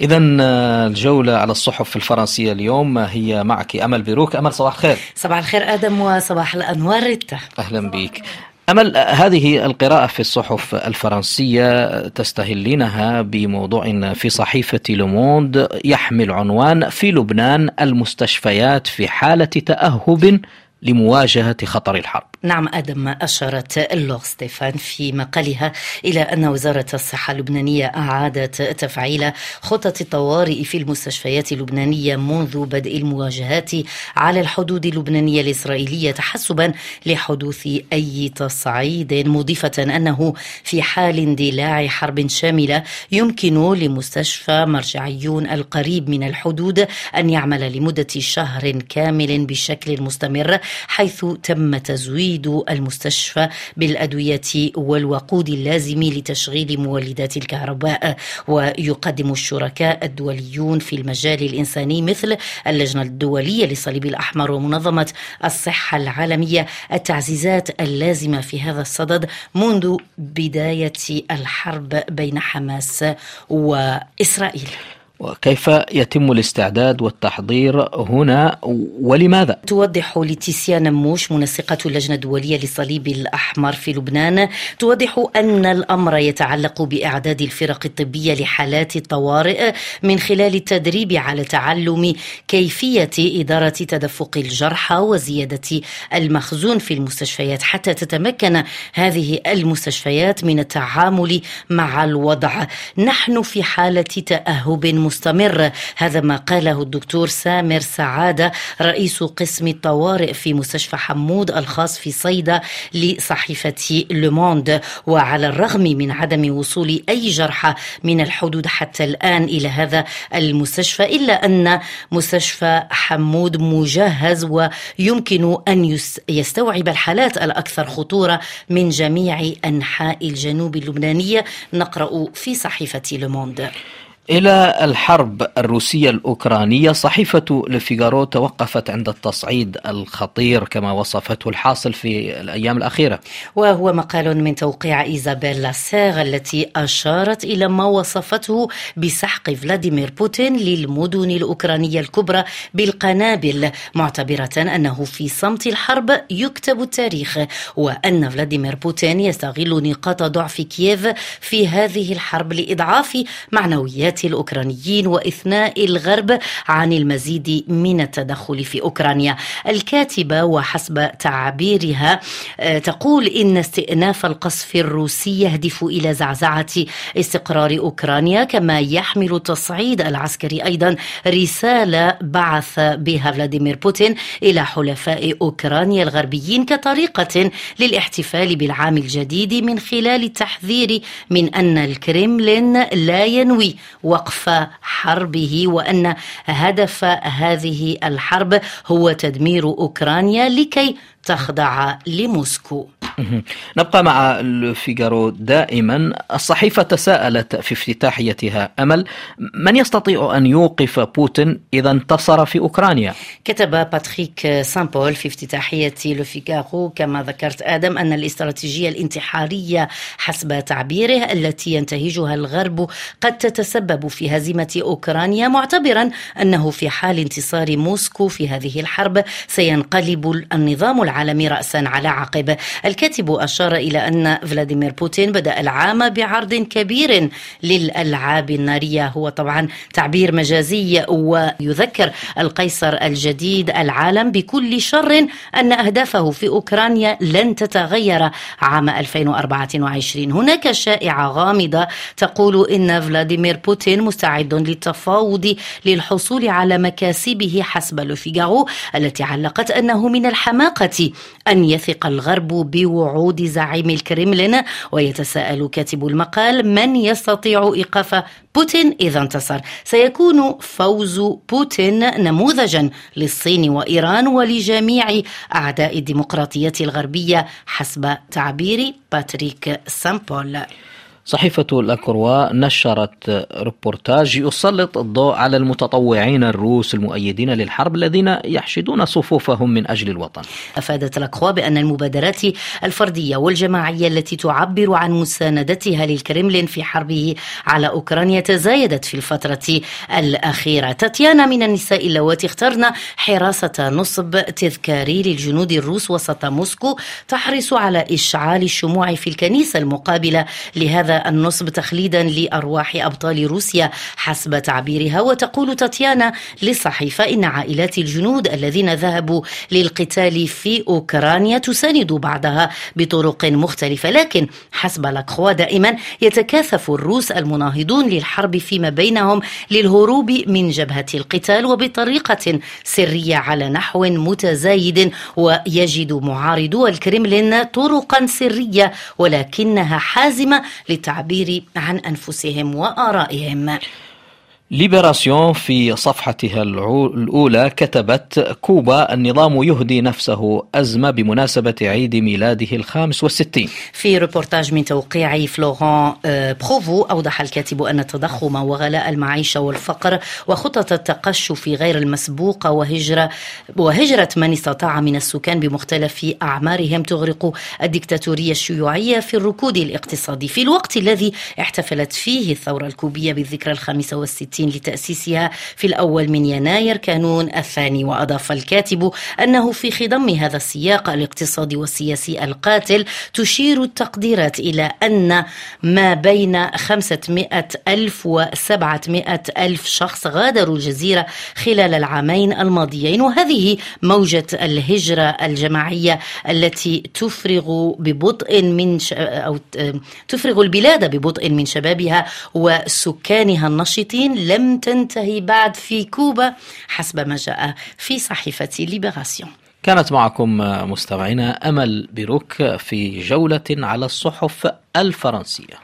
إذا الجولة على الصحف الفرنسية اليوم هي معك أمل بيروك. أمل صباح الخير. صباح الخير آدم وصباح الأنوار ريتا. أهلا بك أمل. هذه القراءة في الصحف الفرنسية تستهلينها بموضوع في صحيفة لوموند يحمل عنوان في لبنان المستشفيات في حالة تأهب لمواجهة خطر الحرب. نعم آدم، أشارت لور ستيفان في مقالها إلى أن وزارة الصحة اللبنانية أعادت تفعيل خطط الطوارئ في المستشفيات اللبنانية منذ بدء المواجهات على الحدود اللبنانية الإسرائيلية تحسبا لحدوث أي تصعيد، مضيفة أنه في حال اندلاع حرب شاملة يمكن لمستشفى مرجعيون القريب من الحدود أن يعمل لمدة شهر كامل بشكل مستمر، حيث تم تزويد المستشفى بالأدوية والوقود اللازم لتشغيل مولدات الكهرباء. ويقدم الشركاء الدوليون في المجال الإنساني مثل اللجنة الدولية للصليب الأحمر ومنظمة الصحة العالمية التعزيزات اللازمة في هذا الصدد منذ بداية الحرب بين حماس وإسرائيل. وكيف يتم الاستعداد والتحضير هنا ولماذا؟ توضح ليتيسيا نموش منسقة اللجنة الدولية للصليب الأحمر في لبنان، توضح أن الأمر يتعلق بإعداد الفرق الطبية لحالات الطوارئ من خلال التدريب على تعلم كيفية إدارة تدفق الجرحى وزيادة المخزون في المستشفيات، حتى تتمكن هذه المستشفيات من التعامل مع الوضع. نحن في حالة تأهب مستمر، هذا ما قاله الدكتور سامر سعادة رئيس قسم الطوارئ في مستشفى حمود الخاص في صيدا لصحيفة لوموند. وعلى الرغم من عدم وصول أي جرحى من الحدود حتى الآن إلى هذا المستشفى، إلا أن مستشفى حمود مجهز ويمكن أن يستوعب الحالات الأكثر خطورة من جميع أنحاء الجنوب اللبنانية، نقرأ في صحيفة لوموند. إلى الحرب الروسية الأوكرانية، صحيفة لوفيغارو توقفت عند التصعيد الخطير كما وصفته الحاصل في الأيام الأخيرة، وهو مقال من توقيع ايزابيل لاسار التي أشارت إلى ما وصفته بسحق فلاديمير بوتين للمدن الأوكرانية الكبرى بالقنابل، معتبرة أنه في صمت الحرب يكتب التاريخ، وأن فلاديمير بوتين يستغل نقاط ضعف كييف في هذه الحرب لإضعاف معنويات الأوكرانيين وإثناء الغرب عن المزيد من التدخل في أوكرانيا. الكاتبة وحسب تعبيرها تقول إن استئناف القصف الروسي يهدف إلى زعزعة استقرار أوكرانيا، كما يحمل التصعيد العسكري أيضا رسالة بعث بها فلاديمير بوتين إلى حلفاء أوكرانيا الغربيين كطريقة للاحتفال بالعام الجديد من خلال التحذير من أن الكرملين لا ينوي وقف حربه، وأن هدف هذه الحرب هو تدمير أوكرانيا لكي تخضع لموسكو. نبقى مع لوفيغارو دائما. الصحيفة تساءلت في افتتاحيتها أمل، من يستطيع أن يوقف بوتين إذا انتصر في أوكرانيا؟ كتب باتريك سان بول في افتتاحية لوفيغارو كما ذكرت آدم أن الاستراتيجية الانتحارية حسب تعبيره التي ينتهجها الغرب قد تتسبب في هزيمة أوكرانيا، معتبرا أنه في حال انتصار موسكو في هذه الحرب سينقلب النظام العالمي رأسا على عقب. الكاتب أشار إلى أن فلاديمير بوتين بدأ العام بعرض كبير للألعاب النارية، هو طبعا تعبير مجازي، ويذكر القيصر الجديد العالم بكل شر أن أهدافه في أوكرانيا لن تتغير عام 2024. هناك شائعة غامضة تقول إن فلاديمير بوتين مستعد للتفاوض للحصول على مكاسبه حسب لوفيغارو، التي علقت أنه من الحماقة أن يثق الغرب بوعود زعيم الكرملين. ويتساءل كاتب المقال، من يستطيع إيقاف بوتين إذا انتصر؟ سيكون فوز بوتين نموذجا للصين وإيران ولجميع أعداء الديمقراطية الغربية حسب تعبير باتريك سان بول. صحيفة الأكروا نشرت ريبورتاج يسلط الضوء على المتطوعين الروس المؤيدين للحرب الذين يحشدون صفوفهم من أجل الوطن. أفادت الأكروا بأن المبادرات الفردية والجماعية التي تعبر عن مساندتها للكرملين في حربه على أوكرانيا تزايدت في الفترة الأخيرة. تاتيانا من النساء اللواتي اخترن حراسة نصب تذكاري للجنود الروس وسط موسكو، تحرص على إشعال الشموع في الكنيسة المقابلة لهذا النصب تخليدا لأرواح أبطال روسيا حسب تعبيرها. وتقول تاتيانا للصحيفة إن عائلات الجنود الذين ذهبوا للقتال في أوكرانيا تساند بعضها بطرق مختلفة، لكن حسب الأكروا دائما يتكاثف الروس المناهضون للحرب فيما بينهم للهروب من جبهة القتال وبطريقة سرية على نحو متزايد، ويجد معارضو الكرملين طرقا سرية ولكنها حازمة للتعبير عن أنفسهم وآرائهم. ليبراسيون في صفحتها الأولى كتبت: كوبا النظام يهدي نفسه أزمة بمناسبة عيد ميلاده 65. في ريبورتاج من توقيع فلوران بروفو أوضح الكاتب أن التضخم وغلاء المعيشة والفقر وخطط التقشف غير المسبوقة وهجرة من استطاع من السكان بمختلف أعمارهم تغرق الدكتاتورية الشيوعية في الركود الاقتصادي، في الوقت الذي احتفلت فيه الثورة الكوبية بالذكرى 65 لتأسيسها في الأول من يناير كانون الثاني. وأضاف الكاتب أنه في خضم هذا السياق الاقتصادي والسياسي القاتل تشير التقديرات إلى أن ما بين 500 ألف و 700 ألف شخص غادروا الجزيرة خلال العامين الماضيين، وهذه موجة الهجرة الجماعية التي تفرغ البلاد ببطء من شبابها وسكانها النشطين لم تنتهي بعد في كوبا حسب ما جاء في صحيفة ليبراسيون. كانت معكم مستمعينا أمل بيروك في جولة على الصحف الفرنسية.